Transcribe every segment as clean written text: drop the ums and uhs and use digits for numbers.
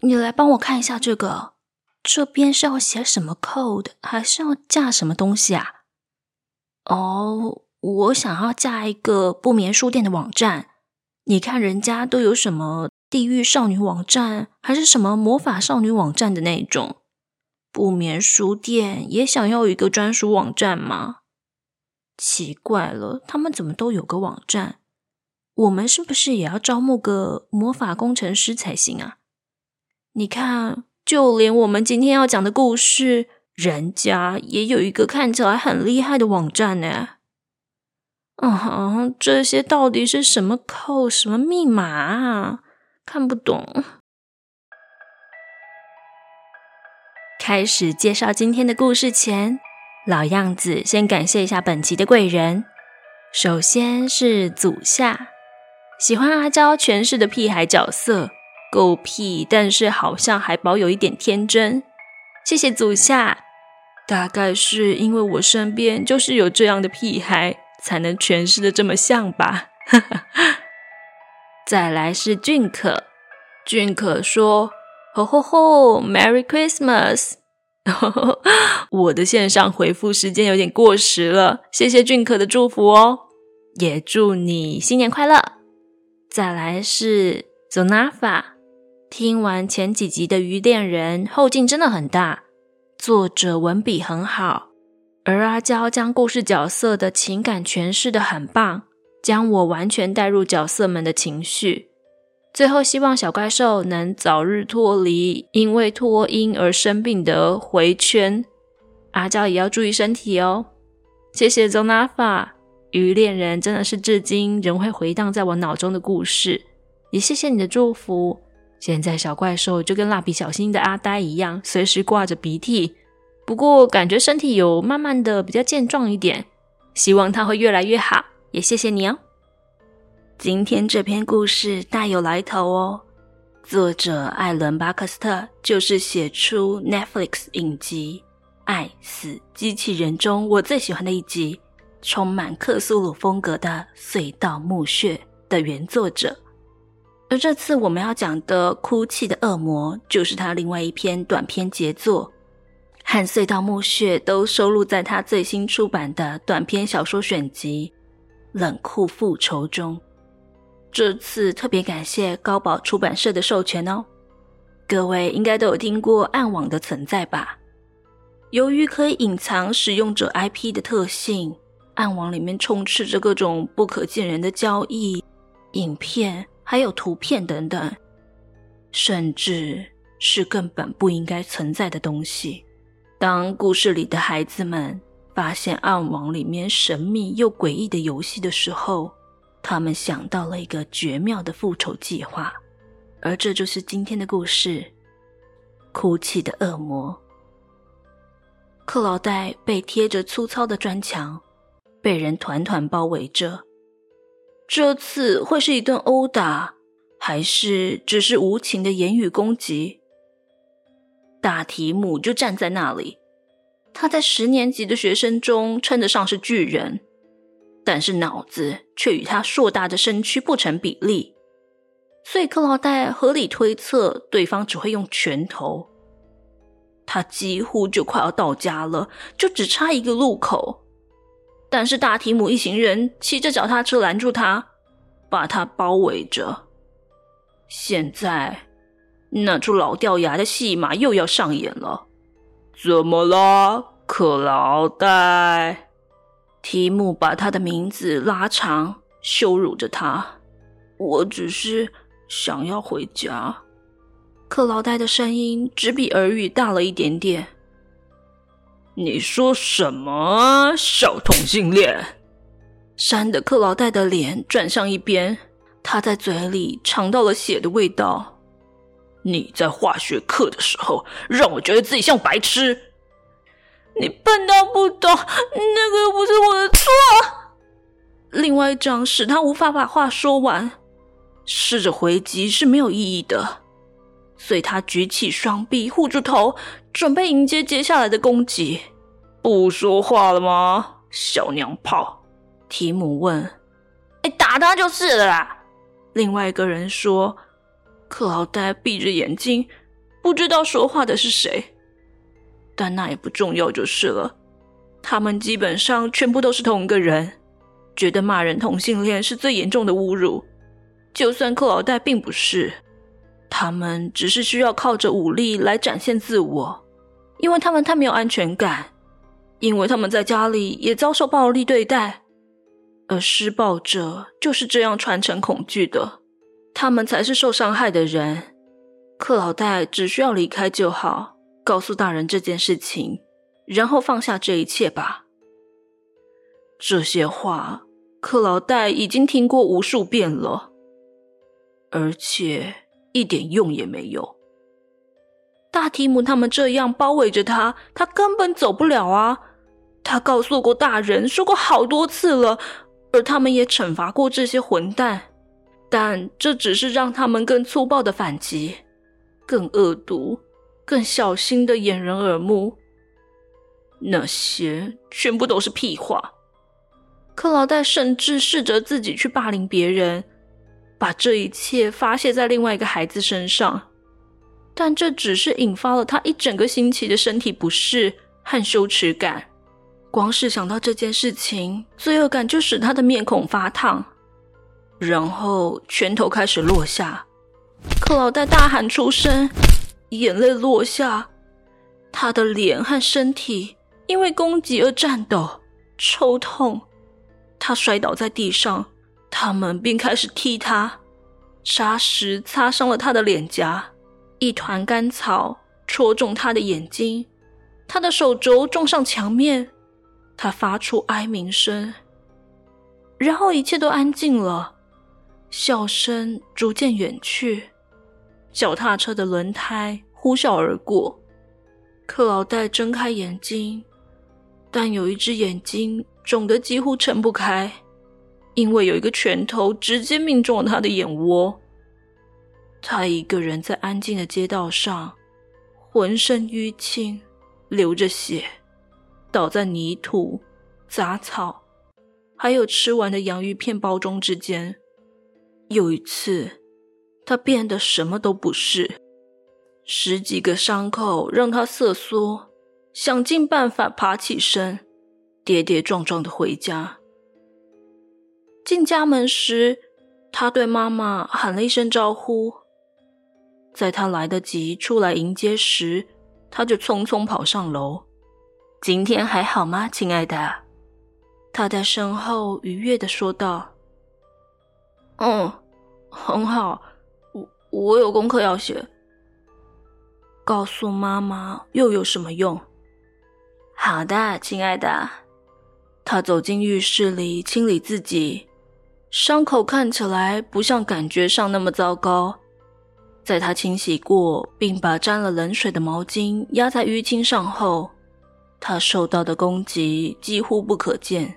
你来帮我看一下这个，这边是要写什么 code， 还是要架什么东西啊？哦，我想要架一个不眠书店的网站，你看人家都有什么地狱少女网站，还是什么魔法少女网站的那种。不眠书店也想要一个专属网站吗？奇怪了，他们怎么都有个网站？我们是不是也要招募个魔法工程师才行啊？你看，就连我们今天要讲的故事，人家也有一个看起来很厉害的网站呢。这些到底是什么扣，什么密码啊？看不懂。开始介绍今天的故事前，老样子先感谢一下本期的贵人。首先是祖夏，喜欢阿娇诠释的屁孩角色，够屁，但是好像还保有一点天真。谢谢祖夏，大概是因为我身边就是有这样的屁孩，才能诠释的这么像吧。再来是俊可，俊可说：“吼吼吼 ，Merry Christmas！” 我的线上回复时间有点过时了，谢谢俊可的祝福哦，也祝你新年快乐。再来是 Zonafa， 听完前几集的鱼恋人，后劲真的很大，作者文笔很好，而阿娇将故事角色的情感诠释得很棒，将我完全带入角色们的情绪。最后希望小怪兽能早日脱离因为脱音而生病的回圈，阿娇也要注意身体哦。谢谢 Zonafa， 鱼恋人真的是至今仍会回荡在我脑中的故事，也谢谢你的祝福。现在小怪兽就跟蜡笔小新的阿呆一样，随时挂着鼻涕，不过感觉身体有慢慢的比较健壮一点，希望它会越来越好，也谢谢你哦。今天这篇故事大有来头哦，作者艾伦·巴克斯特就是写出 Netflix 影集《爱死机器人》中我最喜欢的一集，充满克苏鲁风格的隧道墓穴的原作者。而这次我们要讲的《哭泣的恶魔》就是他另外一篇短篇杰作，和隧道墓穴都收录在他最新出版的短篇小说选集《冷酷复仇》中。这次特别感谢高宝出版社的授权哦，各位应该都有听过暗网的存在吧？由于可以隐藏使用者 IP 的特性，暗网里面充斥着各种不可见人的交易、影片还有图片等等，甚至是根本不应该存在的东西。当故事里的孩子们发现暗网里面神秘又诡异的游戏的时候，他们想到了一个绝妙的复仇计划，而这就是今天的故事《哭泣的恶魔》。克劳戴被贴着粗糙的砖墙，被人团团包围着。这次会是一顿殴打，还是只是无情的言语攻击？大提姆就站在那里，他在10年级的学生中称得上是巨人，但是脑子却与他硕大的身躯不成比例，所以克劳戴合理推测对方只会用拳头。他几乎就快要到家了，就只差一个路口，但是大提姆一行人骑着脚踏车拦住他，把他包围着。现在那出老掉牙的戏码又要上演了。怎么啦，克劳戴？提姆把他的名字拉长，羞辱着他。我只是想要回家。克劳戴的声音只比耳语大了一点点。你说什么，小同性恋？扇得克劳戴的脸转向一边，他在嘴里尝到了血的味道。你在化学课的时候，让我觉得自己像白痴。你笨到不懂，那个又不是我的错。另外一掌使他无法把话说完，试着回击是没有意义的，所以他举起双臂护住头，准备迎接接下来的攻击。不说话了吗，小娘炮？提姆问。打他就是了啦。另外一个人说。克劳戴闭着眼睛，不知道说话的是谁，但那也不重要就是了。他们基本上全部都是同一个人，觉得骂人同性恋是最严重的侮辱，就算扣脑袋并不是。他们只是需要靠着武力来展现自我，因为他们太没有安全感，因为他们在家里也遭受暴力对待，而施暴者就是这样传承恐惧的，他们才是受伤害的人。克劳戴只需要离开就好，告诉大人这件事情，然后放下这一切吧。这些话，克劳戴已经听过无数遍了，而且一点用也没有。大提姆他们这样包围着他，他根本走不了啊！他告诉过大人，说过好多次了，而他们也惩罚过这些混蛋，但这只是让他们更粗暴的反击，更恶毒，更小心的掩人耳目。那些全部都是屁话。克劳戴甚至试着自己去霸凌别人，把这一切发泄在另外一个孩子身上，但这只是引发了他一整个星期的身体不适和羞耻感。光是想到这件事情，罪恶感就使他的面孔发烫，然后拳头开始落下。克劳戴大喊出声，眼泪落下，他的脸和身体因为攻击而颤抖抽痛，他摔倒在地上，他们便开始踢他，砂石擦伤了他的脸颊，一团干草戳中他的眼睛，他的手肘撞上墙面，他发出哀鸣声。然后一切都安静了，笑声逐渐远去，脚踏车的轮胎呼啸而过。克劳戴睁开眼睛，但有一只眼睛肿得几乎撑不开，因为有一个拳头直接命中了他的眼窝。他一个人在安静的街道上，浑身淤青，流着血，倒在泥土、杂草还有吃完的洋芋片包装之间。有一次他变得什么都不是，10几个伤口让他瑟缩，想尽办法爬起身，跌跌撞撞的回家。进家门时，他对妈妈喊了一声招呼，在他来得及出来迎接时，他就匆匆跑上楼。今天还好吗，亲爱的？他在身后愉悦地说道。很好，我有功课要写。告诉妈妈又有什么用？好的，亲爱的。他走进浴室里清理自己，伤口看起来不像感觉上那么糟糕。在他清洗过并把沾了冷水的毛巾压在淤青上后，他受到的攻击几乎不可见，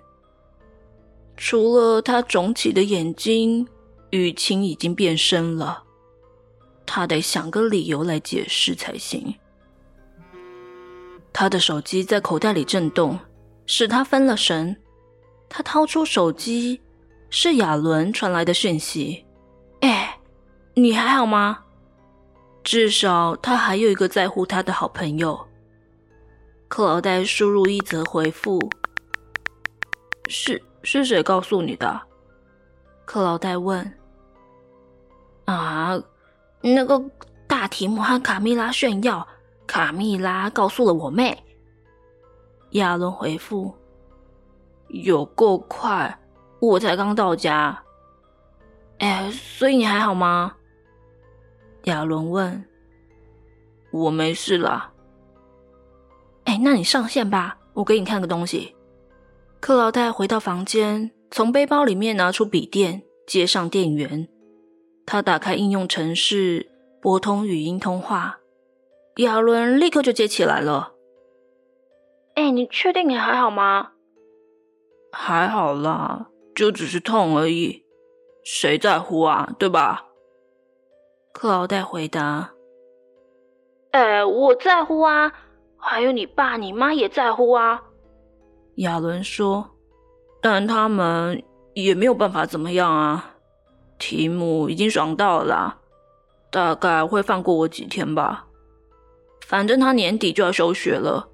除了他肿起的眼睛，淤青已经变深了。他得想个理由来解释才行。他的手机在口袋里震动，使他分了神。他掏出手机，是亚伦传来的讯息。你还好吗？至少他还有一个在乎他的好朋友。克劳戴输入一则回复。是谁告诉你的？克劳戴问。那个大提姆和卡蜜拉炫耀，卡蜜拉告诉了我妹。亚伦回复。有够快，我才刚到家。所以你还好吗？亚伦问。我没事啦。那你上线吧，我给你看个东西。克劳戴回到房间，从背包里面拿出笔电，接上电源。他打开应用程式，拨通语音通话。亚伦立刻就接起来了。你确定你还好吗？还好啦，就只是痛而已，谁在乎啊，对吧？克劳戴回答。我在乎啊，还有你爸你妈也在乎啊。亚伦说，但他们也没有办法怎么样啊，提姆已经爽到了啦，大概会放过我几天吧。反正他年底就要休学了，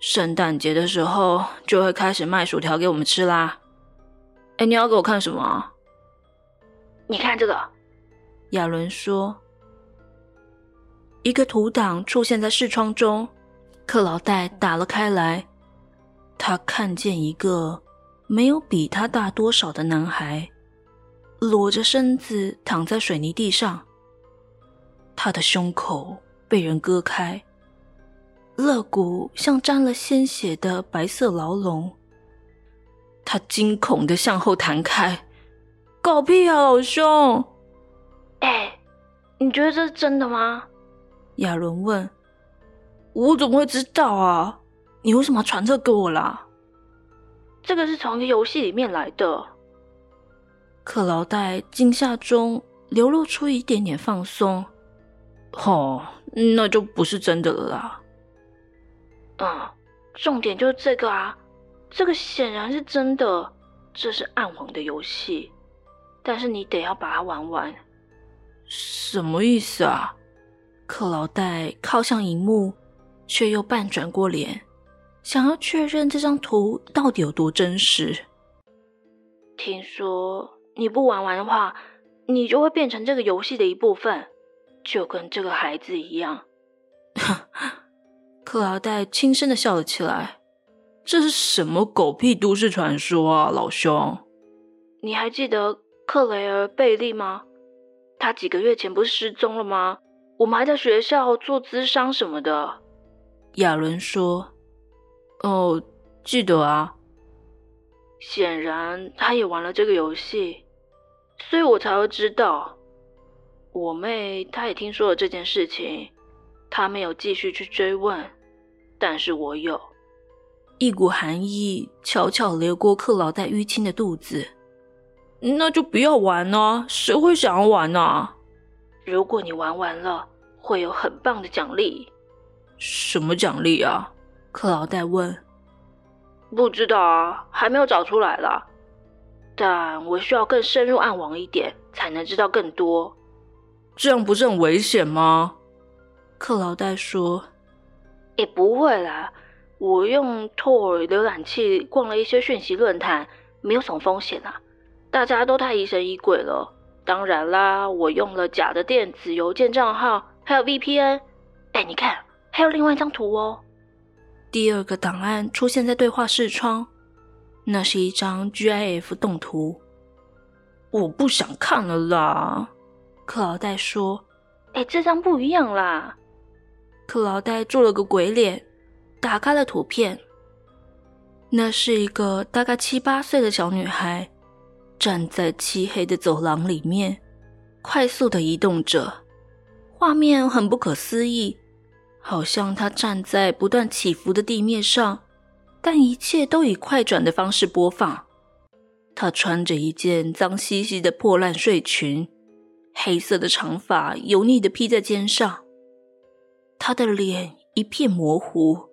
圣诞节的时候就会开始卖薯条给我们吃啦。你要给我看什么啊？你看这个。亚伦说。一个图档出现在视窗中，克劳戴打了开来，他看见一个没有比他大多少的男孩裸着身子躺在水泥地上，他的胸口被人割开，肋骨像沾了鲜血的白色牢笼。他惊恐地向后弹开，搞屁啊老兄！你觉得这是真的吗？亚伦问。我怎么会知道啊？你为什么传这给我啦？这个是从一个游戏里面来的。克劳戴惊吓中流露出一点点放松。那就不是真的了啦。重点就是这个啊，这个显然是真的，这是暗网的游戏，但是你得要把它玩完。什么意思啊？克劳戴靠向荧幕，却又半转过脸，想要确认这张图到底有多真实。听说你不玩完的话，你就会变成这个游戏的一部分，就跟这个孩子一样。克劳戴轻声地笑了起来。这是什么狗屁都市传说啊，老兄！你还记得克雷尔·贝利吗？他几个月前不是失踪了吗？我们还在学校做咨商什么的。亚伦说。哦，记得啊。显然他也玩了这个游戏，所以我才会知道。我妹她也听说了这件事情，她没有继续去追问，但是我有。一股寒意悄悄流过克劳戴淤青的肚子。那就不要玩啊，谁会想要玩啊？如果你玩完了，会有很棒的奖励。什么奖励啊？克劳戴问。不知道啊，还没有找出来啦。但我需要更深入暗网一点，才能知道更多。这样不是很危险吗？克劳戴说。也不会啦，我用 Tor 浏览器逛了一些讯息论坛，没有什么风险啦。大家都太疑神疑鬼了。当然啦，我用了假的电子邮件账号，还有 VPN。你看，还有另外一张图哦。第二个档案出现在对话视窗，那是一张 GIF 动图。我不想看了啦，克劳戴说。这张不一样啦。克劳戴做了个鬼脸，打开了图片。那是一个大概7、8岁的小女孩，站在漆黑的走廊里面，快速地移动着。画面很不可思议，好像她站在不断起伏的地面上，但一切都以快转的方式播放。她穿着一件脏兮兮的破烂睡裙，黑色的长发油腻地披在肩上，她的脸一片模糊，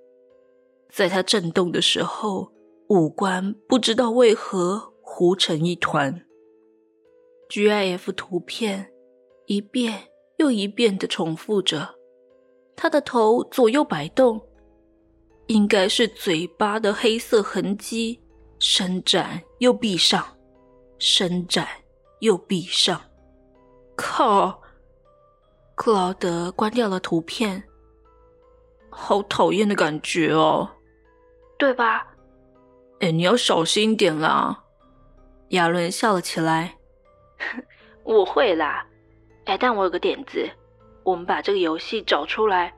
在她震动的时候，五官不知道为何糊成一团。 GIF 图片一遍又一遍地重复着，她的头左右摆动，应该是嘴巴的黑色痕迹伸展又闭上，伸展又闭上。靠！克劳德关掉了图片。好讨厌的感觉哦，对吧？你要小心一点啦。亚伦笑了起来。我会啦。但我有个点子，我们把这个游戏找出来，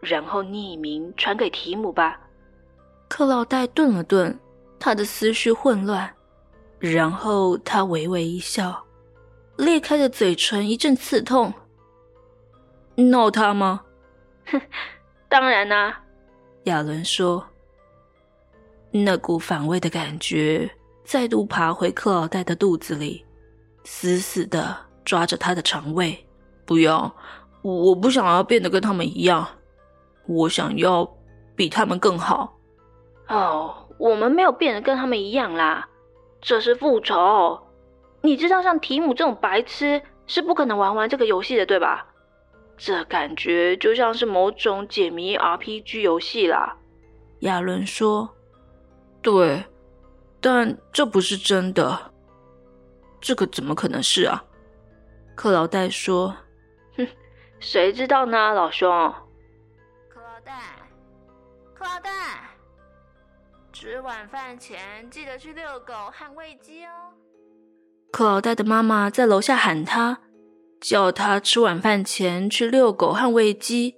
然后匿名传给提姆吧。克劳戴顿了顿，他的思绪混乱，然后他微微一笑，裂开的嘴唇一阵刺痛。闹他吗？当然啦，亚伦说。那股反胃的感觉再度爬回克劳戴的肚子里，死死地抓着他的肠胃。不要，我不想要变得跟他们一样，我想要比他们更好。我们没有变得跟他们一样啦，这是复仇。你知道像提姆这种白痴是不可能玩完这个游戏的，对吧？这感觉就像是某种解谜 RPG 游戏啦。亚伦说，对，但这不是真的。这个怎么可能是啊？克劳戴说，哼，谁知道呢，老兄。克劳戴，吃晚饭前记得去遛狗和喂鸡哦。克劳戴的妈妈在楼下喊他，叫他吃晚饭前去遛狗和喂鸡。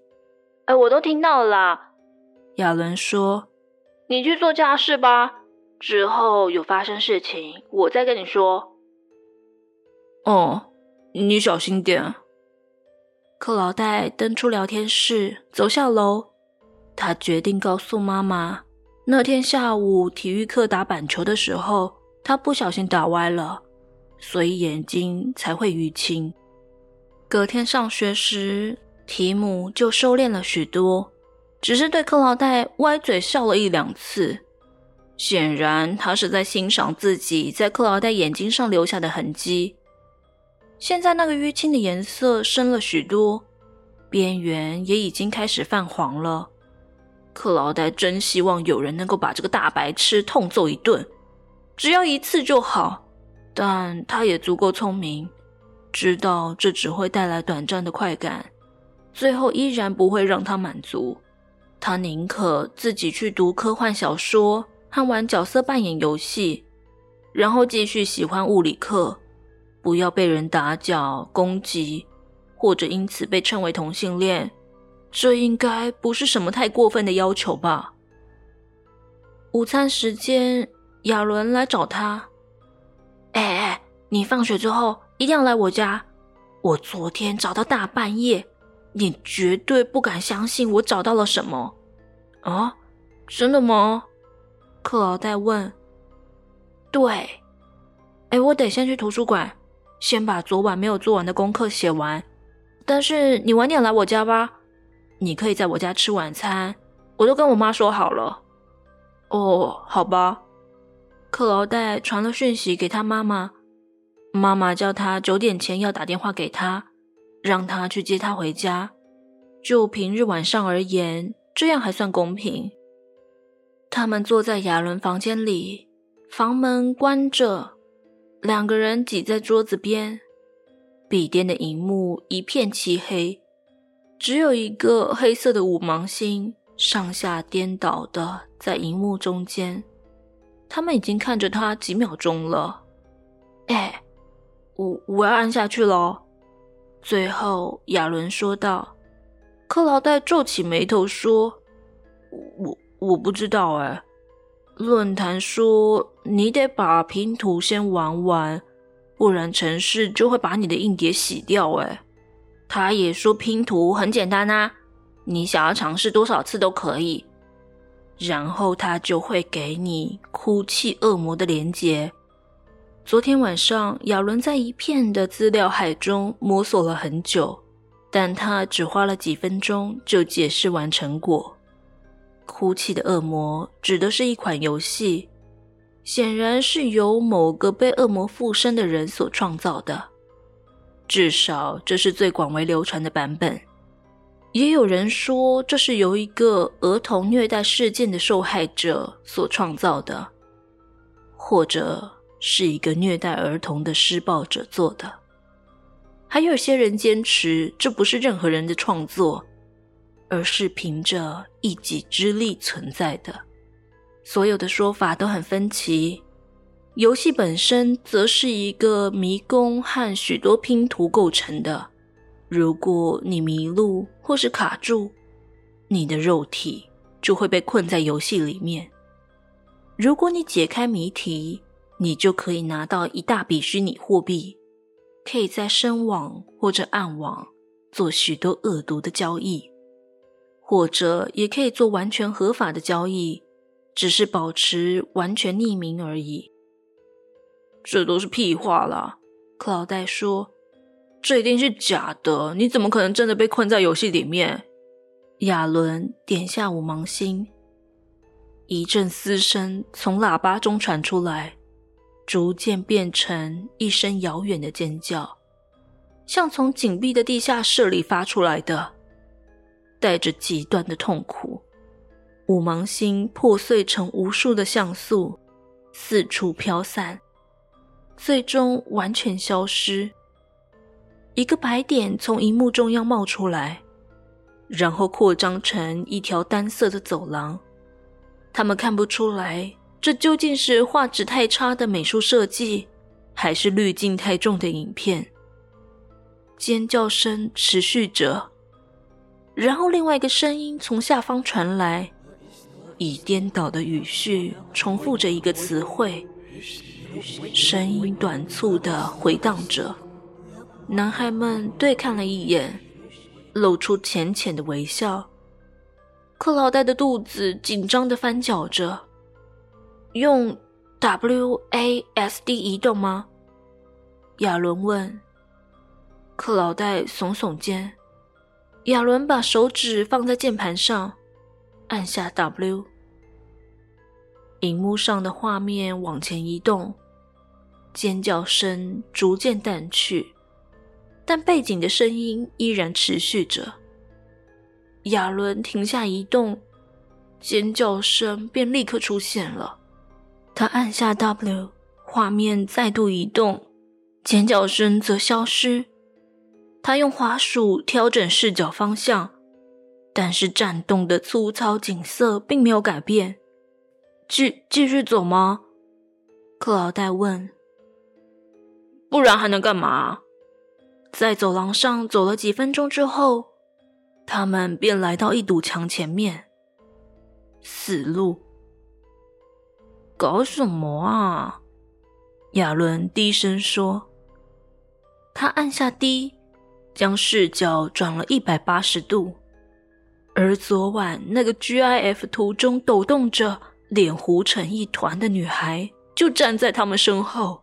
我都听到了啦。亚伦说，你去做家事吧，之后有发生事情我再跟你说。哦，你小心点。克劳戴登出聊天室，走下楼。他决定告诉妈妈，那天下午体育课打板球的时候，他不小心打歪了，所以眼睛才会淤青。隔天上学时，提姆就收敛了许多，只是对克劳戴歪嘴笑了一两次。显然他是在欣赏自己在克劳戴眼睛上留下的痕迹。现在那个淤青的颜色深了许多，边缘也已经开始泛黄了。克劳戴真希望有人能够把这个大白痴痛揍一顿，只要一次就好，但他也足够聪明，知道这只会带来短暂的快感，最后依然不会让他满足。他宁可自己去读科幻小说和玩角色扮演游戏，然后继续喜欢物理课，不要被人打搅、攻击，或者因此被称为同性恋。这应该不是什么太过分的要求吧。午餐时间，亚伦来找他。哎，你放学之后一定要来我家，我昨天找到大半夜，你绝对不敢相信我找到了什么。啊，真的吗？克劳戴问。对。我得先去图书馆，先把昨晚没有做完的功课写完，但是你晚点来我家吧，你可以在我家吃晚餐，我都跟我妈说好了。哦，好吧。克劳戴传了讯息给他妈妈，妈妈叫他9点前要打电话给他，让他去接他回家。就平日晚上而言，这样还算公平。他们坐在亚伦房间里，房门关着，两个人挤在桌子边，笔电的荧幕一片漆黑，只有一个黑色的五芒星上下颠倒的在荧幕中间。他们已经看着他几秒钟了。我要按下去咯。最后亚伦说道。克劳戴皱起眉头说，我不知道。论坛说你得把拼图先玩完，不然程式就会把你的硬碟洗掉。他也说拼图很简单啊，你想要尝试多少次都可以。然后他就会给你哭泣恶魔的连结。昨天晚上亚伦在一片的资料海中摸索了很久，但他只花了几分钟就解释完成果。哭泣的恶魔指的是一款游戏，显然是由某个被恶魔附身的人所创造的，至少这是最广为流传的版本。也有人说这是由一个儿童虐待事件的受害者所创造的，或者是一个虐待儿童的施暴者做的。还有些人坚持这不是任何人的创作，而是凭着一己之力存在的。所有的说法都很分歧，游戏本身则是一个迷宫和许多拼图构成的。如果你迷路或是卡住，你的肉体就会被困在游戏里面。如果你解开谜题，你就可以拿到一大笔虚拟货币，可以在深网或者暗网做许多恶毒的交易，或者也可以做完全合法的交易，只是保持完全匿名而已。这都是屁话啦，克劳戴说，这一定是假的，你怎么可能真的被困在游戏里面？亚伦点下五芒星，一阵嘶声从喇叭中传出来，逐渐变成一声遥远的尖叫。像从紧闭的地下室里发出来的，带着极端的痛苦。五芒星破碎成无数的像素，四处飘散，最终完全消失。一个白点从荧幕中央冒出来，然后扩张成一条单色的走廊。他们看不出来，这究竟是画质太差的美术设计，还是滤镜太重的影片。尖叫声持续着，然后另外一个声音从下方传来，以颠倒的语序重复着一个词汇，声音短促地回荡着。男孩们对看了一眼，露出浅浅的微笑。克劳戴的肚子紧张地翻搅着。用 WASD 移动吗？亚伦问。克劳戴耸耸肩。亚伦把手指放在键盘上，按下 W。 萤幕上的画面往前移动，尖叫声逐渐淡去，但背景的声音依然持续着。亚伦停下移动，尖叫声便立刻出现了。他按下 W， 画面再度移动，尖叫声则消失。他用滑鼠调整视角方向，但是战动的粗糙景色并没有改变。继续走吗？克劳戴问。不然还能干嘛？在走廊上走了几分钟之后，他们便来到一堵墙前面。死路。搞什么啊？亚伦低声说。他按下 D， 将视角转了180度，而昨晚那个 GIF 图中抖动着脸糊成一团的女孩就站在他们身后。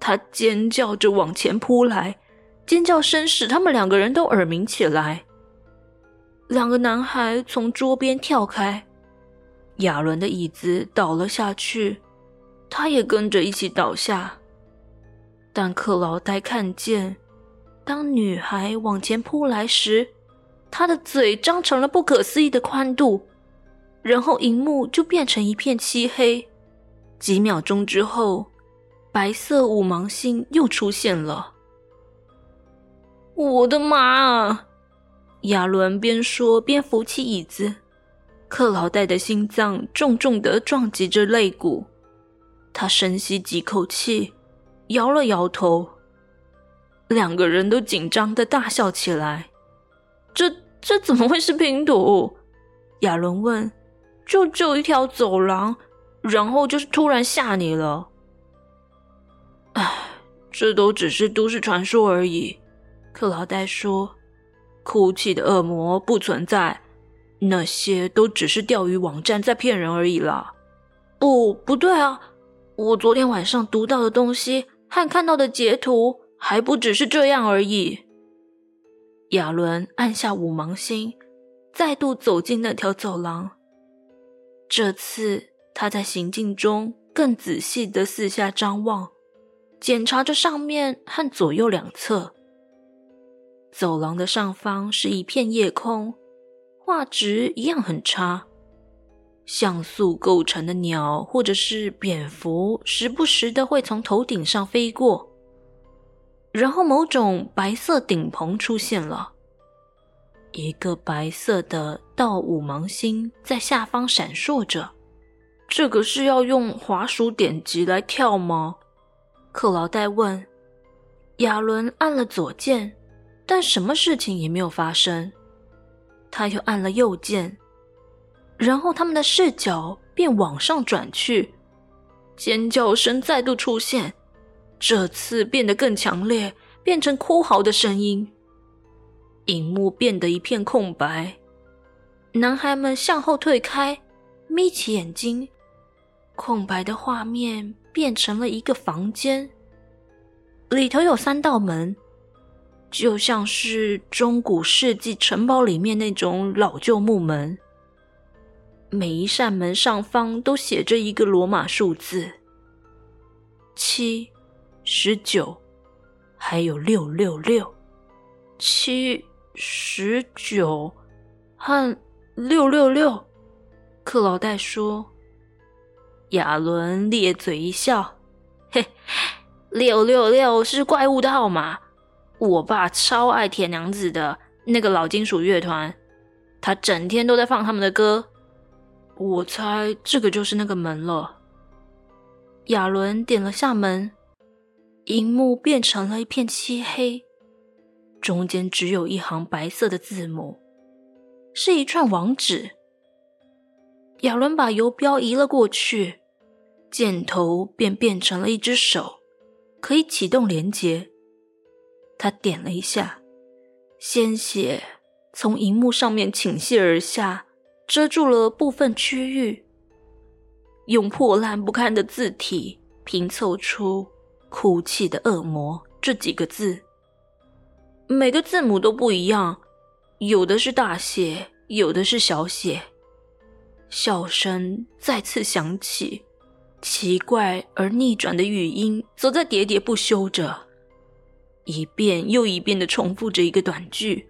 她尖叫着往前扑来，尖叫声使他们两个人都耳鸣起来。两个男孩从桌边跳开，亚伦的椅子倒了下去，他也跟着一起倒下。但克劳戴看见，当女孩往前扑来时，她的嘴张成了不可思议的宽度，然后荧幕就变成一片漆黑。几秒钟之后，白色五芒星又出现了。我的妈啊！亚伦边说边扶起椅子，克劳戴的心脏重重地撞击着肋骨，他深吸几口气，摇了摇头。两个人都紧张地大笑起来。这怎么会是拼图？亚伦问。就一条走廊，然后就是突然吓你了。唉，这都只是都市传说而已。克劳戴说，哭泣的恶魔不存在，那些都只是钓鱼网站在骗人而已啦。不对啊，我昨天晚上读到的东西和看到的截图还不只是这样而已。亚伦按下五芒星，再度走进那条走廊。这次他在行进中更仔细地四下张望，检查着上面和左右两侧。走廊的上方是一片夜空，画质一样很差。像素构成的鸟或者是蝙蝠时不时的会从头顶上飞过，然后某种白色顶棚出现了，一个白色的倒五芒星在下方闪烁着。这个是要用滑鼠点击来跳吗？克劳戴问。亚伦按了左键，但什么事情也没有发生。他又按了右键，然后他们的视角便往上转去，尖叫声再度出现，这次变得更强烈，变成哭嚎的声音。荧幕变得一片空白，男孩们向后退开，眯起眼睛，空白的画面变成了一个房间，里头有3道门。就像是中古世纪城堡里面那种老旧木门，每一扇门上方都写着一个罗马数字，7、19还有666、7、19和666。克劳戴说。亚伦咧嘴一笑，嘿，666是怪物的号码。我爸超爱铁娘子的那个老金属乐团，他整天都在放他们的歌。我猜这个就是那个门了。亚伦点了下门，萤幕变成了一片漆黑，中间只有一行白色的字母，是一串网址。亚伦把游标移了过去，箭头便变成了一只手，可以启动连结。他点了一下，鲜血从萤幕上面倾泻而下，遮住了部分区域，用破烂不堪的字体拼凑出哭泣的恶魔这几个字。每个字母都不一样，有的是大写，有的是小写。笑声再次响起，奇怪而逆转的语音则在喋喋不休着，一遍又一遍地重复着一个短句，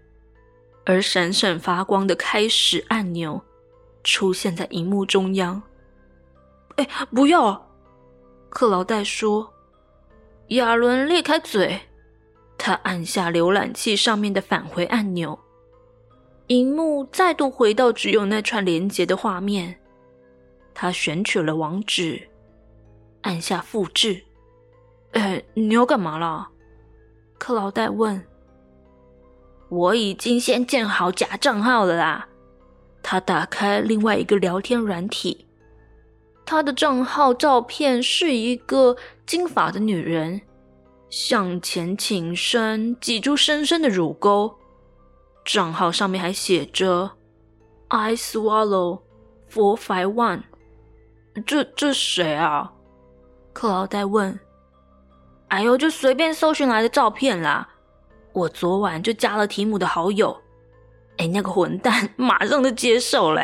而闪闪发光的开始按钮出现在荧幕中央。哎，不要！克劳戴说。亚伦裂开嘴，他按下浏览器上面的返回按钮，荧幕再度回到只有那串连结的画面。他选取了网址，按下复制。哎，你要干嘛啦？克劳戴问。我已经先建好假账号了啦。他打开另外一个聊天软体，他的账号照片是一个金发的女人，向前倾身，挤出深深的乳沟。账号上面还写着 I swallow 451。这谁啊？克劳戴问。哎呦，就随便搜寻来的照片啦。我昨晚就加了提姆的好友，哎，那个混蛋马上就接受了。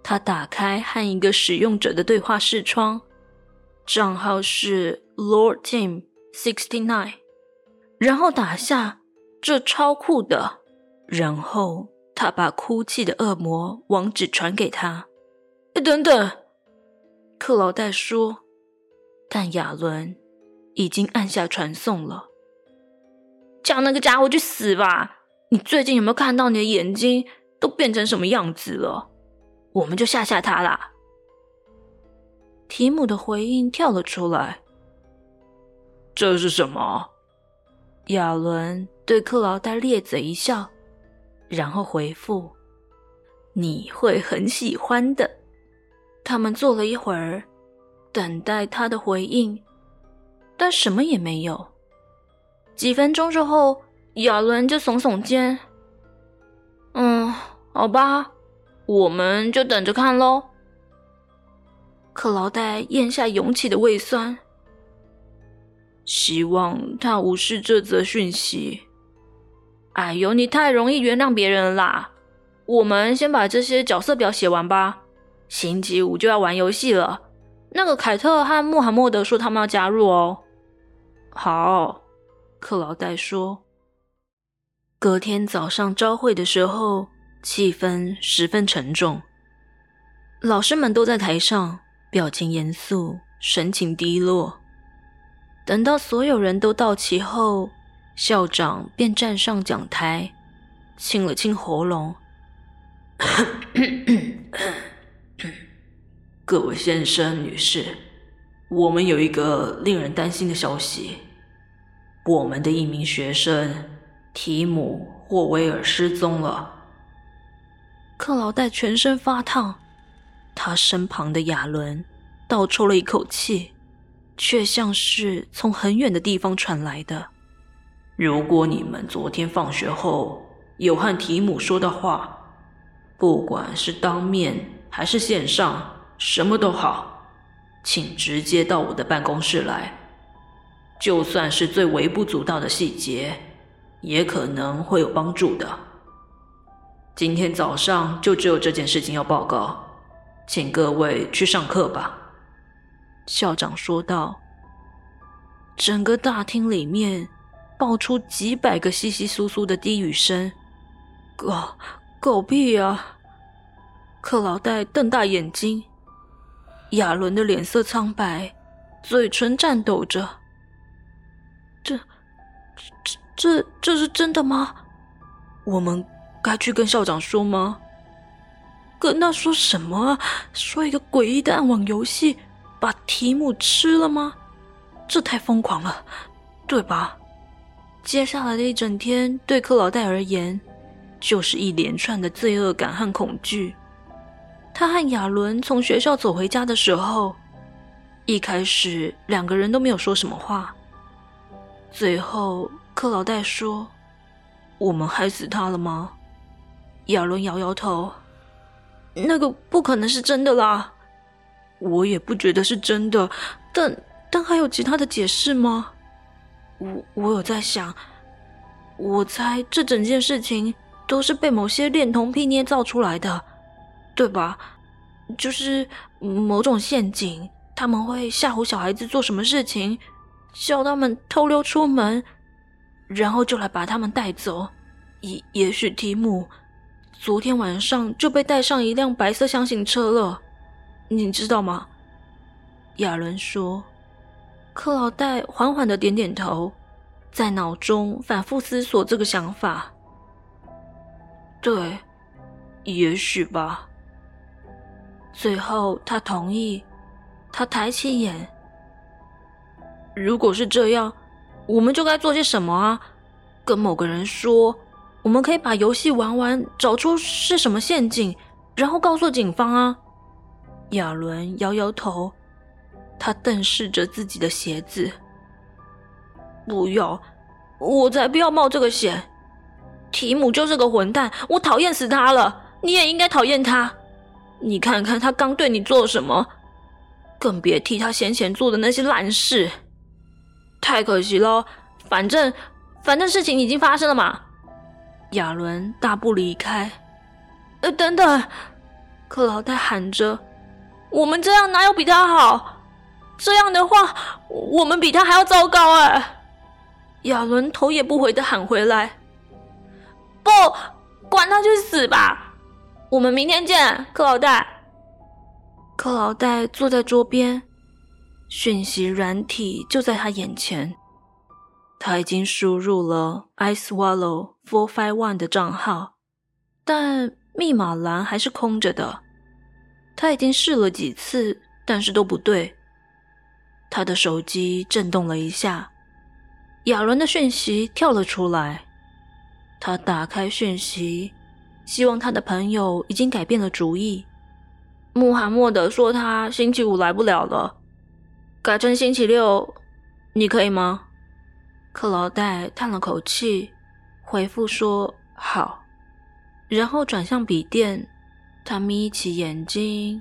他打开和一个使用者的对话视窗，账号是 Lord Tim 69， 然后打下这超酷的，然后他把哭泣的恶魔网址传给他。等等，克劳戴说，但亚伦已经按下传送了。叫那个家伙去死吧！你最近有没有看到你的眼睛都变成什么样子了？我们就吓吓他啦。提姆的回应跳了出来。这是什么？亚伦对克劳戴咧嘴一笑，然后回复：你会很喜欢的。他们坐了一会儿，等待他的回应，但什么也没有。几分钟之后，亚伦就耸耸肩，好吧，我们就等着看咯。克劳戴咽下涌起的胃酸，希望他无视这则讯息。哎呦，你太容易原谅别人了啦，我们先把这些角色表写完吧，星期五就要玩游戏了。那个凯特和穆罕默德说他们要加入哦。好，克劳戴说。隔天早上朝会的时候，气氛十分沉重，老师们都在台上，表情严肃，神情低落。等到所有人都到齐后，校长便站上讲台，清了清喉咙。各位先生女士，我们有一个令人担心的消息，我们的一名学生提姆·霍威尔失踪了。克劳戴全身发烫，他身旁的亚伦倒抽了一口气，却像是从很远的地方传来的。如果你们昨天放学后有和提姆说的话，不管是当面还是线上，什么都好，请直接到我的办公室来。就算是最微不足道的细节，也可能会有帮助的。今天早上就只有这件事情要报告，请各位去上课吧。校长说道。整个大厅里面爆出几百个稀稀疏疏的低语声。狗屁啊！克劳戴瞪大眼睛，亚伦的脸色苍白，嘴唇颤抖着。这是真的吗？我们该去跟校长说吗？跟他说什么啊？说一个诡异的暗网游戏把提姆吃了吗？这太疯狂了，对吧？接下来的一整天对克劳戴而言就是一连串的罪恶感和恐惧。他和亚伦从学校走回家的时候，一开始两个人都没有说什么话。最后克劳戴说：“我们害死他了吗？”亚伦摇摇头：“那个不可能是真的啦。”我也不觉得是真的，但还有其他的解释吗？我有在想，我猜这整件事情都是被某些恋童癖捏造出来的，对吧？就是某种陷阱，他们会吓唬小孩子做什么事情，叫他们偷溜出门，然后就来把他们带走。也许提姆昨天晚上就被带上一辆白色箱型车了，你知道吗？亚伦说。克劳戴缓缓地点点头，在脑中反复思索这个想法。对，也许吧。最后他同意，他抬起眼。如果是这样，我们就该做些什么啊？跟某个人说，我们可以把游戏玩完，找出是什么陷阱，然后告诉警方啊。亚伦摇摇头，他瞪视着自己的鞋子。不要，我才不要冒这个险。提姆就是个混蛋，我讨厌死他了，你也应该讨厌他。你看看他刚对你做什么，更别提他先前做的那些烂事。太可惜咯，反正事情已经发生了嘛。亚伦大步离开。等等，克劳戴喊着，我们这样哪有比他好？这样的话，我们比他还要糟糕哎！亚伦头也不回地喊回来，不，管他去死吧！我们明天见，克劳戴。克劳戴坐在桌边，讯息软体就在他眼前，他已经输入了 iswallow451 的账号，但密码栏还是空着的。他已经试了几次，但是都不对。他的手机震动了一下，亚伦的讯息跳了出来。他打开讯息，希望他的朋友已经改变了主意。穆罕默德说他星期五来不了了，改成星期六，你可以吗？克劳戴叹了口气，回复说好，然后转向笔电。他眯起眼睛，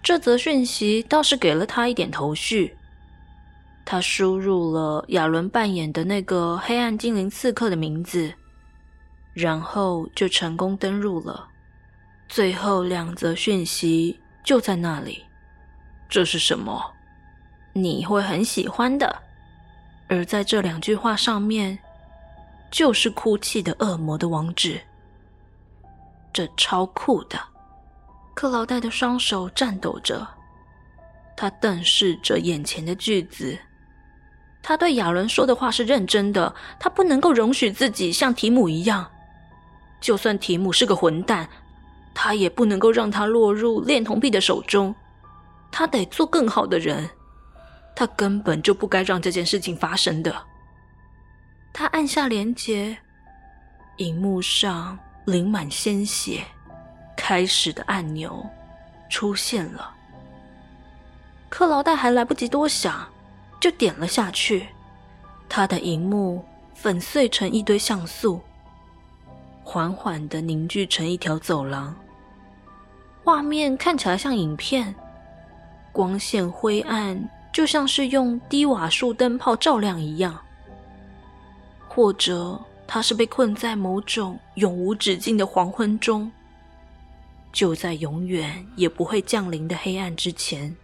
这则讯息倒是给了他一点头绪。他输入了亚伦扮演的那个黑暗精灵刺客的名字，然后就成功登入了。最后两则讯息就在那里。这是什么？你会很喜欢的。而在这两句话上面，就是哭泣的恶魔的网址。这超酷的。克劳戴的双手颤抖着，他瞪视着眼前的句子。他对亚伦说的话是认真的，他不能够容许自己像提姆一样。就算提姆是个混蛋，他也不能够让他落入恋童癖的手中。他得做更好的人。他根本就不该让这件事情发生的。他按下连结，荧幕上淋满鲜血开始的按钮出现了。克劳戴还来不及多想，就点了下去。他的荧幕粉碎成一堆像素，缓缓地凝聚成一条走廊。画面看起来像影片，光线灰暗，就像是用低瓦数灯泡照亮一样。或者他是被困在某种永无止境的黄昏中，就在永远也不会降临的黑暗之前。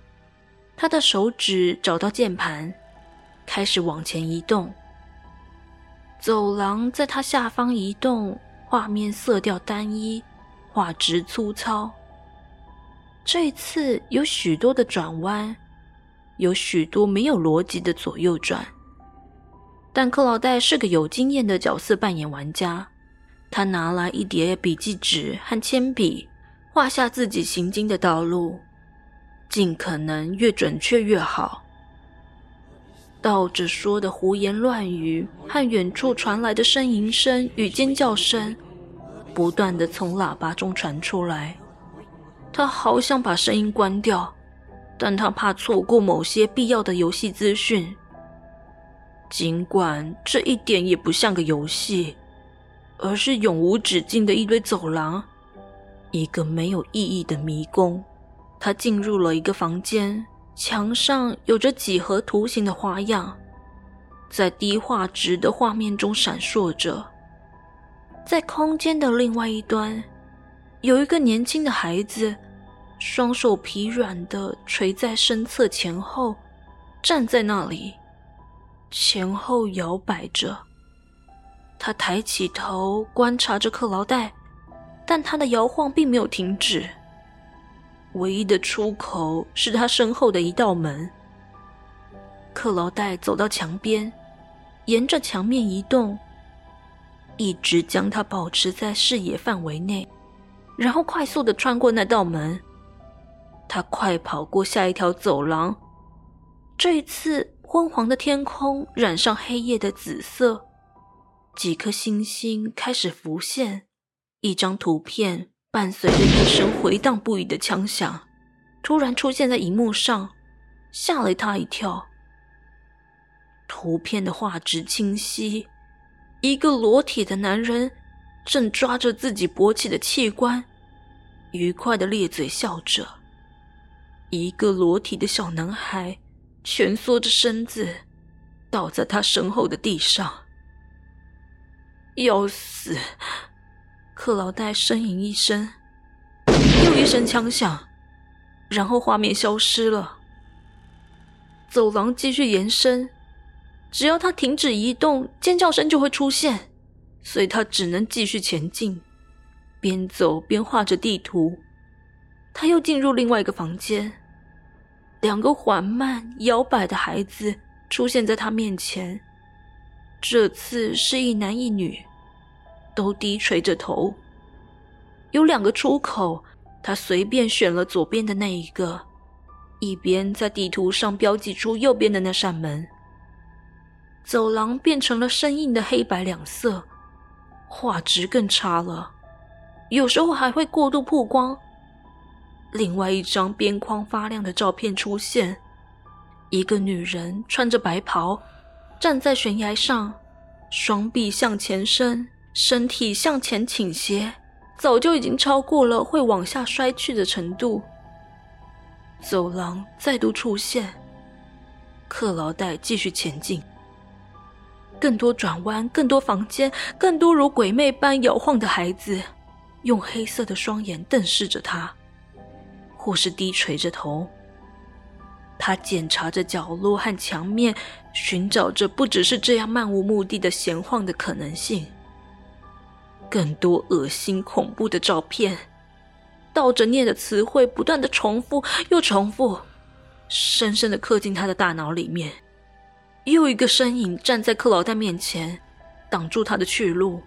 他的手指找到键盘，开始往前移动。走廊在它下方移动，画面色调单一，画质粗糙。这一次有许多的转弯，有许多没有逻辑的左右转。但克劳戴是个有经验的角色扮演玩家，他拿来一叠笔记纸和铅笔，画下自己行经的道路，尽可能越准确越好。倒着说的胡言乱语和远处传来的呻吟声与尖叫声不断地从喇叭中传出来。他好想把声音关掉，但他怕错过某些必要的游戏资讯。尽管这一点也不像个游戏，而是永无止境的一堆走廊，一个没有意义的迷宫。他进入了一个房间，墙上有着几何图形的花样，在低画质的画面中闪烁着。在空间的另外一端，有一个年轻的孩子，双手疲软地垂在身侧前后，站在那里，前后摇摆着。他抬起头观察着克劳戴，但他的摇晃并没有停止。唯一的出口是他身后的一道门。克劳戴走到墙边，沿着墙面移动，一直将它保持在视野范围内。然后快速地穿过那道门，他快跑过下一条走廊。这一次，昏黄的天空染上黑夜的紫色，几颗星星开始浮现，一张图片伴随着一声回荡不已的枪响，突然出现在荧幕上，吓了他一跳。图片的画质清晰，一个裸体的男人正抓着自己勃起的器官，愉快地咧嘴笑着。一个裸体的小男孩蜷缩着身子，倒在他身后的地上。要死！克劳戴呻吟一声，又一声枪响，然后画面消失了。走廊继续延伸，只要他停止移动，尖叫声就会出现。所以他只能继续前进，边走边画着地图。他又进入另外一个房间，两个缓慢摇摆的孩子出现在他面前。这次是一男一女，都低垂着头。有两个出口，他随便选了左边的那一个，一边在地图上标记出右边的那扇门。走廊变成了生硬的黑白两色，画质更差了，有时候还会过度曝光。另外一张边框发亮的照片出现，一个女人穿着白袍，站在悬崖上，双臂向前伸，身体向前倾斜，早就已经超过了会往下摔去的程度。走廊再度出现，克劳戴继续前进。更多转弯，更多房间，更多如鬼魅般摇晃的孩子，用黑色的双眼瞪视着他，或是低垂着头。他检查着角落和墙面，寻找着不只是这样漫无目的的闲晃的可能性。更多恶心恐怖的照片，倒着念的词汇不断地重复又重复，深深地刻进他的大脑里面。又一个身影站在克劳戴面前，挡住他的去路。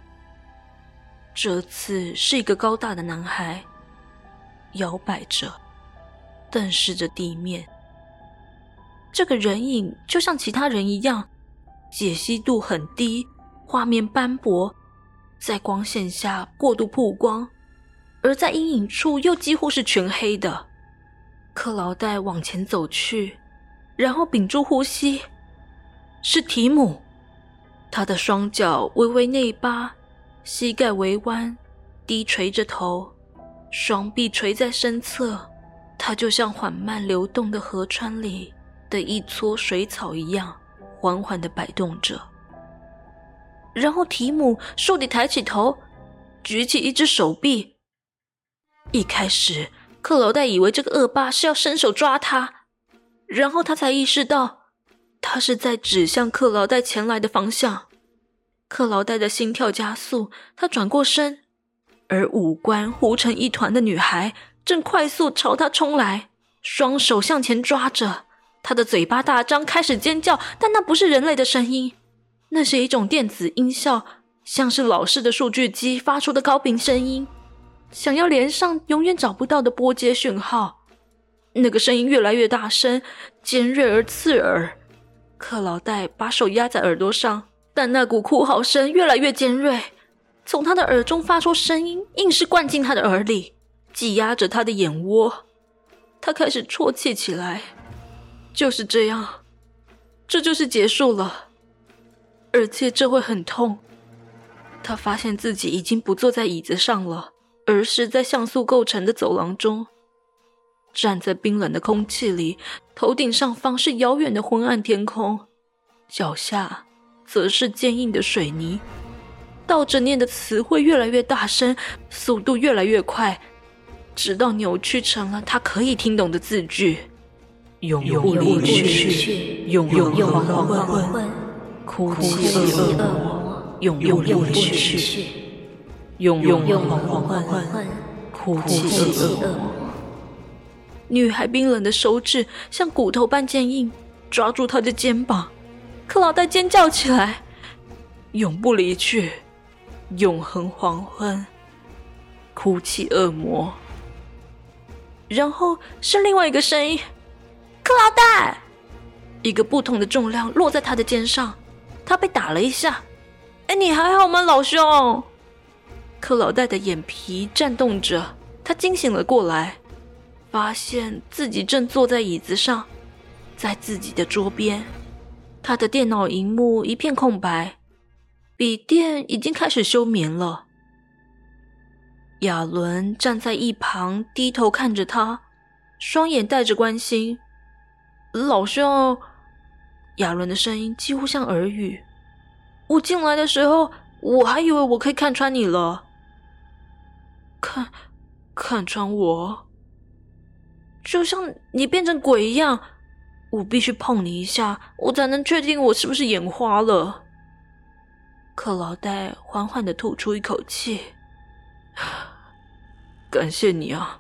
这次是一个高大的男孩，摇摆着，瞪视着地面。这个人影就像其他人一样，解析度很低，画面斑驳，在光线下过度曝光，而在阴影处又几乎是全黑的。克劳戴往前走去，然后屏住呼吸。是提姆，他的双脚微微内八，膝盖微弯，低垂着头，双臂垂在身侧，他就像缓慢流动的河川里的一撮水草一样，缓缓地摆动着。然后提姆倏地抬起头，举起一只手臂。一开始，克劳戴以为这个恶霸是要伸手抓他，然后他才意识到它是在指向克劳戴前来的方向。克劳戴的心跳加速，他转过身，而五官糊成一团的女孩正快速朝他冲来，双手向前抓着，她的嘴巴大张，开始尖叫，但那不是人类的声音，那是一种电子音效，像是老式的数据机发出的高频声音，想要连上永远找不到的波接讯号。那个声音越来越大声，尖锐而刺耳。克劳戴把手压在耳朵上，但那股哭嚎声越来越尖锐，从他的耳中发出声音，硬是灌进他的耳里，挤压着他的眼窝。他开始啜泣起来。就是这样，这就是结束了，而且这会很痛。他发现自己已经不坐在椅子上了，而是在像素构成的走廊中，站在冰冷的空气里，头顶上方是遥远的昏暗天空，脚下则是坚硬的水泥。倒着念的词汇越来越大声，速度越来越快，直到扭曲成了他可以听懂的字句：永不离去，永恒昏，哭泣恶魔，永不离去，永恒昏，哭泣恶魔。女孩冰冷的手指像骨头般坚硬，抓住他的肩膀。克劳戴尖叫起来：永不离去，永恒黄昏，哭泣恶魔。然后是另外一个声音：克劳戴！一个不同的重量落在他的肩上，他被打了一下。你还好吗，老兄？克劳戴的眼皮颤动着，他惊醒了过来，发现自己正坐在椅子上，在自己的桌边。他的电脑荧幕一片空白，笔电已经开始休眠了。亚伦站在一旁低头看着他，双眼带着关心。老兄，亚伦的声音几乎像耳语，我进来的时候我还以为我可以看穿你了。看穿我？就像你变成鬼一样，我必须碰你一下，我才能确定我是不是眼花了。克劳戴缓缓地吐出一口气：感谢你啊。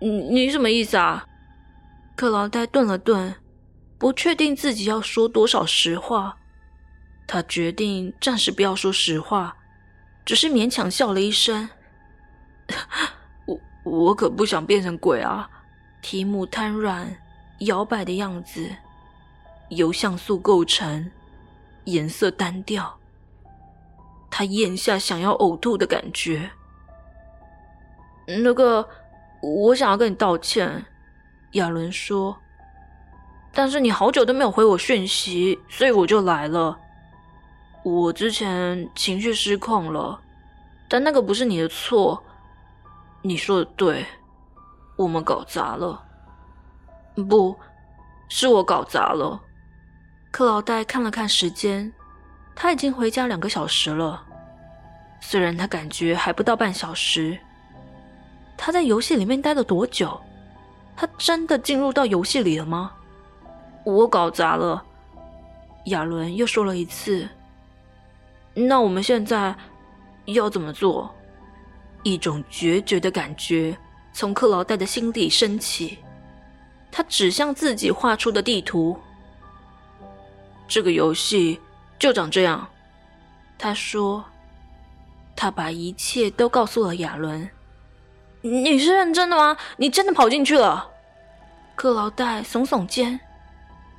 你什么意思啊？克劳戴顿了顿，不确定自己要说多少实话。他决定暂时不要说实话，只是勉强笑了一声。我可不想变成鬼啊。提姆瘫软摇摆的样子，由像素构成，颜色单调。他咽下想要呕吐的感觉。那个，我想要跟你道歉，亚伦说，但是你好久都没有回我讯息，所以我就来了。我之前情绪失控了，但那个不是你的错。你说的对，我们搞砸了。不，是我搞砸了。克劳戴看了看时间，他已经回家2个小时了，虽然他感觉还不到半小时。他在游戏里面待了多久？他真的进入到游戏里了吗？我搞砸了，亚伦又说了一次。那我们现在要怎么做？一种决绝的感觉从克劳戴的心底升起，他指向自己画出的地图。这个游戏就长这样，他说。他把一切都告诉了亚伦。你是认真的吗？你真的跑进去了？克劳戴耸耸肩。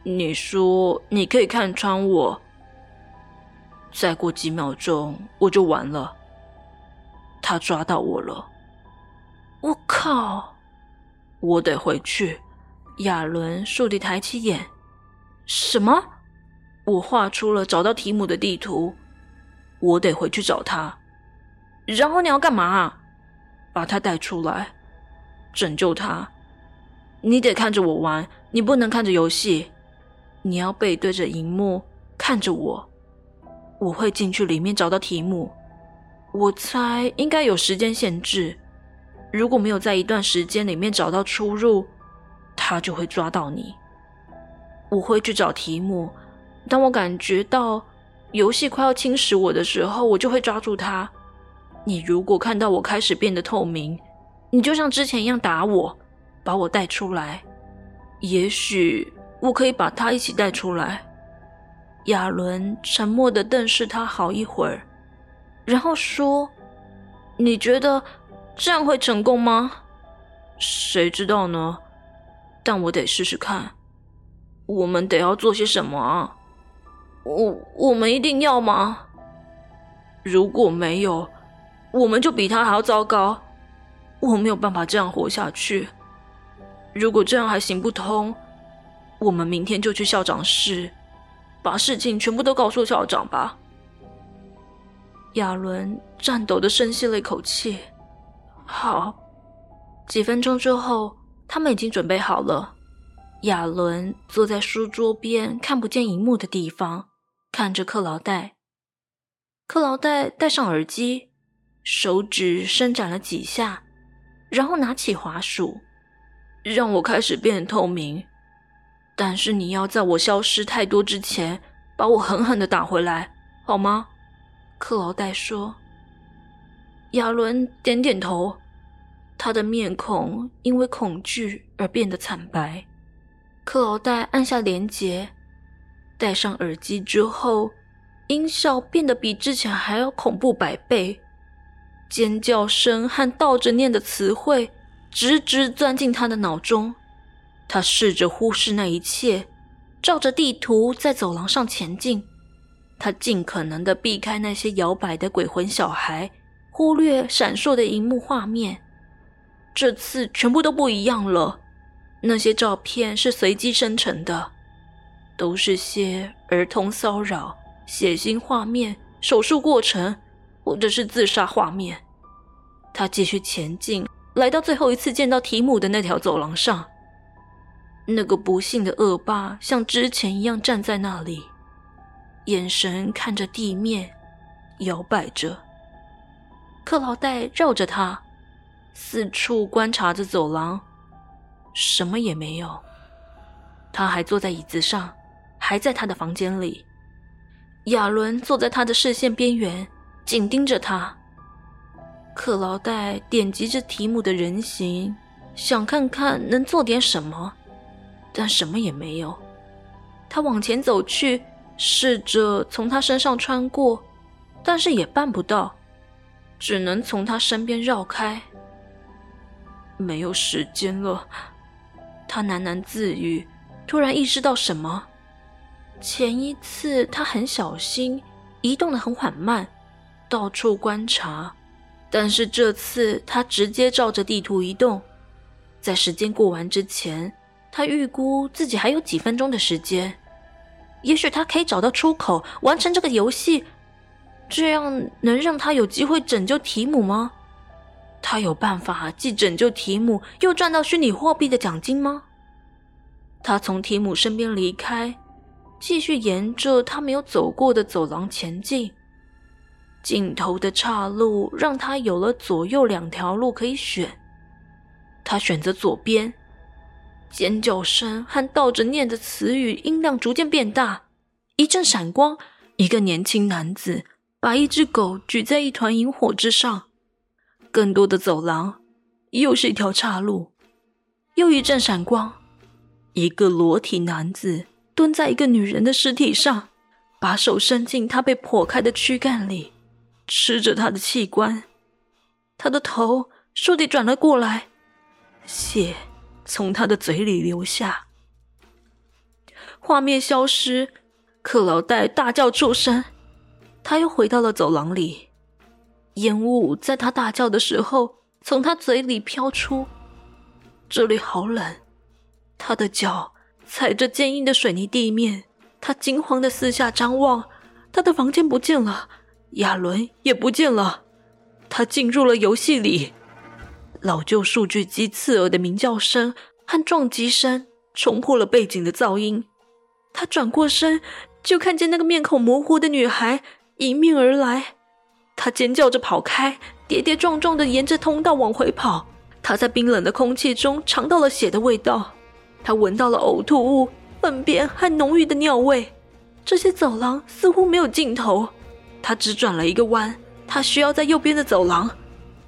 你说你可以看穿我。再过几秒钟我就完了。他抓到我了。我靠！我得回去。亚伦竖地抬起眼。什么？我画出了找到提姆的地图，我得回去找他。然后你要干嘛？把他带出来，拯救他。你得看着我玩，你不能看着游戏。你要背对着荧幕看着我。我会进去里面找到提姆。我猜应该有时间限制，如果没有在一段时间里面找到出入，他就会抓到你。我会去找题目，当我感觉到游戏快要侵蚀我的时候，我就会抓住它。你如果看到我开始变得透明，你就像之前一样打我，把我带出来，也许我可以把他一起带出来。亚伦沉默地瞪视他好一会儿，然后说，你觉得这样会成功吗？谁知道呢，但我得试试看。我们得要做些什么啊？我们一定要吗？如果没有，我们就比他还要糟糕。我没有办法这样活下去。如果这样还行不通，我们明天就去校长室，把事情全部都告诉校长吧。亚伦颤抖地深吸了一口气。好。几分钟之后，他们已经准备好了。亚伦坐在书桌边看不见荧幕的地方，看着克劳戴。克劳戴戴上耳机，手指伸展了几下，然后拿起滑鼠。让我开始变透明，但是你要在我消失太多之前把我狠狠地打回来，好吗？克劳戴说。亚伦点点头，他的面孔因为恐惧而变得惨白。克劳戴按下连结，戴上耳机之后，音效变得比之前还要恐怖百倍，尖叫声和倒着念的词汇直直钻进他的脑中。他试着忽视那一切，照着地图在走廊上前进。他尽可能地避开那些摇摆的鬼魂小孩，忽略闪烁的萤幕画面。这次全部都不一样了，那些照片是随机生成的，都是些儿童骚扰、血腥画面、手术过程，或者是自杀画面。他继续前进，来到最后一次见到提姆的那条走廊上。那个不幸的恶霸像之前一样站在那里，眼神看着地面，摇摆着。克劳戴绕着他，四处观察着走廊，什么也没有。他还坐在椅子上，还在他的房间里。亚伦坐在他的视线边缘，紧盯着他。克劳戴点击着题目的人形，想看看能做点什么，但什么也没有。他往前走去，试着从他身上穿过，但是也办不到，只能从他身边绕开。没有时间了，他喃喃自语，突然意识到什么。前一次他很小心，移动得很缓慢，到处观察，但是这次他直接照着地图移动。在时间过完之前，他预估自己还有几分钟的时间，也许他可以找到出口，完成这个游戏。这样能让他有机会拯救提姆吗？他有办法既拯救提姆又赚到虚拟货币的奖金吗？他从提姆身边离开，继续沿着他没有走过的走廊前进。尽头的岔路让他有了左右两条路可以选。他选择左边，尖叫声和倒着念的词语音量逐渐变大。一阵闪光，一个年轻男子把一只狗举在一团萤火之上。更多的走廊，又是一条岔路，又一阵闪光，一个裸体男子蹲在一个女人的尸体上，把手伸进她被剖开的躯干里，吃着她的器官。她的头倏地转了过来，血从她的嘴里流下。画面消失，克劳戴大叫出声，他又回到了走廊里。烟雾在他大叫的时候从他嘴里飘出。这里好冷，他的脚踩着坚硬的水泥地面。他惊慌地四下张望，他的房间不见了，亚伦也不见了。他进入了游戏里。老旧数据机刺耳的鸣叫声和撞击声冲破了背景的噪音。他转过身，就看见那个面孔模糊的女孩迎面而来。他尖叫着跑开，跌跌撞撞地沿着通道往回跑。他在冰冷的空气中尝到了血的味道，他闻到了呕吐物，粪便和浓郁的尿味。这些走廊似乎没有尽头，他只转了一个弯，他需要在右边的走廊。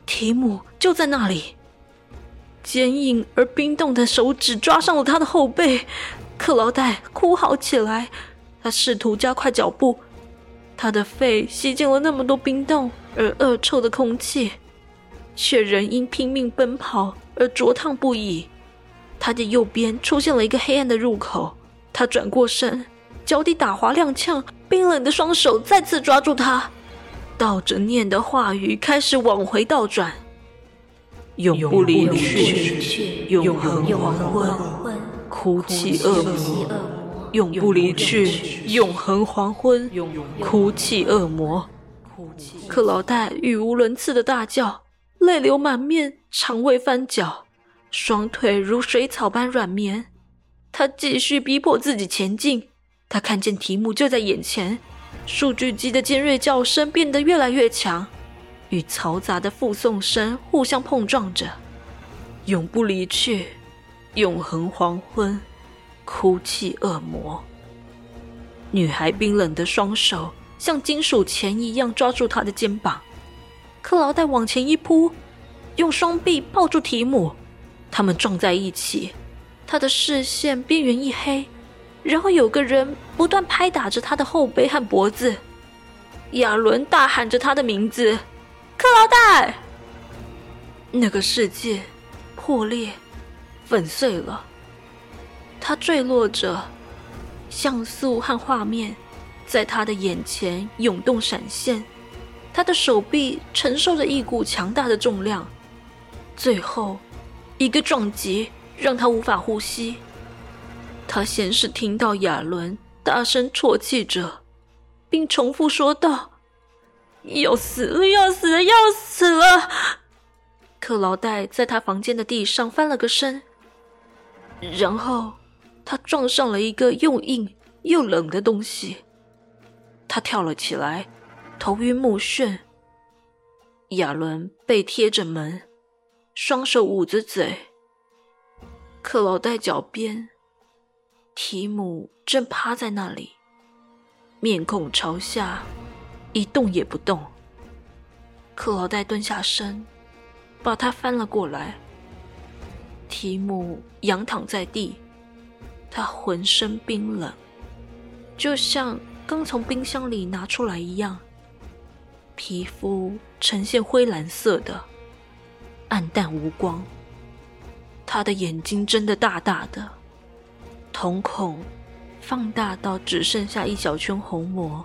提姆就在那里。坚硬而冰冻的手指抓上了他的后背，克劳戴哭嚎起来，他试图加快脚步。他的肺吸进了那么多冰冻而恶臭的空气，却仍因拼命奔跑而灼烫不已。他的右边出现了一个黑暗的入口，他转过身，脚底打滑踉跄，冰冷的双手再次抓住他。倒着念的话语开始往回倒转，永不离去，永恒黄昏，哭泣恶魔，永不离去，永恒黄昏，哭泣恶魔。克劳戴语无伦次的大叫，泪流满面，肠胃翻搅，双腿如水草般软绵。他继续逼迫自己前进，他看见题目就在眼前。数据机的尖锐叫声变得越来越强，与嘈杂的附送声互相碰撞着。永不离去，永恒黄昏，哭泣恶魔。女孩冰冷的双手像金属钳一样抓住他的肩膀。克劳戴往前一扑，用双臂抱住提姆，他们撞在一起。他的视线边缘一黑，然后有个人不断拍打着他的后背和脖子。亚伦大喊着他的名字，克劳戴。那个世界破裂粉碎了，他坠落着，像素和画面在他的眼前涌动闪现，他的手臂承受着一股强大的重量。最后一个撞击让他无法呼吸。他先是听到亚伦大声啜泣着，并重复说道：“要死了，要死了，要死了！”克劳戴在他房间的地上翻了个身，然后他撞上了一个又硬又冷的东西。他跳了起来，头晕目眩。亚伦背贴着门，双手捂着嘴。克劳戴脚边，提姆正趴在那里，面孔朝下，一动也不动。克劳戴蹲下身，把他翻了过来。提姆仰躺在地，他浑身冰冷，就像刚从冰箱里拿出来一样，皮肤呈现灰蓝色的，暗淡无光。他的眼睛睁得大大的，瞳孔放大到只剩下一小圈虹膜。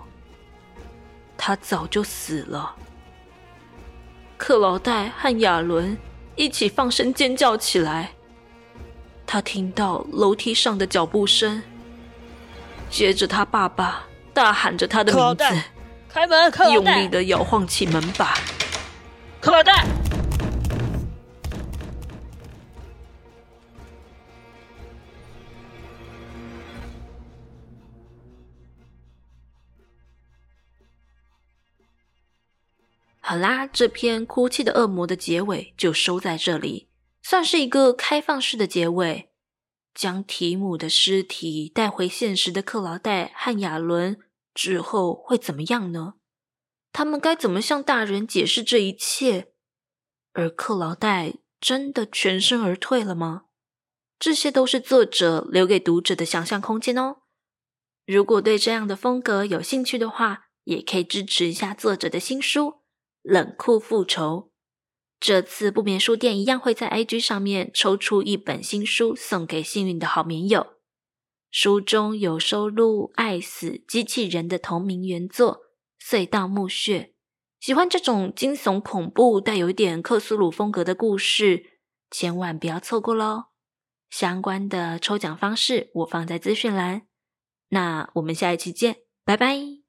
他早就死了。克劳戴和亚伦一起放声尖叫起来。他听到楼梯上的脚步声，接着他爸爸大喊着他的名字：“开门！”用力地摇晃起门把。克劳戴。好啦，这篇哭泣的恶魔的结尾就收在这里，算是一个开放式的结尾。将提姆的尸体带回现实的克劳戴和亚伦之后会怎么样呢？他们该怎么向大人解释这一切？而克劳戴真的全身而退了吗？这些都是作者留给读者的想象空间哦。如果对这样的风格有兴趣的话，也可以支持一下作者的新书冷酷复仇。这次不眠书店一样会在 IG 上面抽出一本新书送给幸运的好眠友，书中有收录爱死机器人的同名原作隧道墓穴。喜欢这种惊悚恐怖带有一点克苏鲁风格的故事，千万不要错过咯。相关的抽奖方式我放在资讯栏，那我们下一期见，拜拜。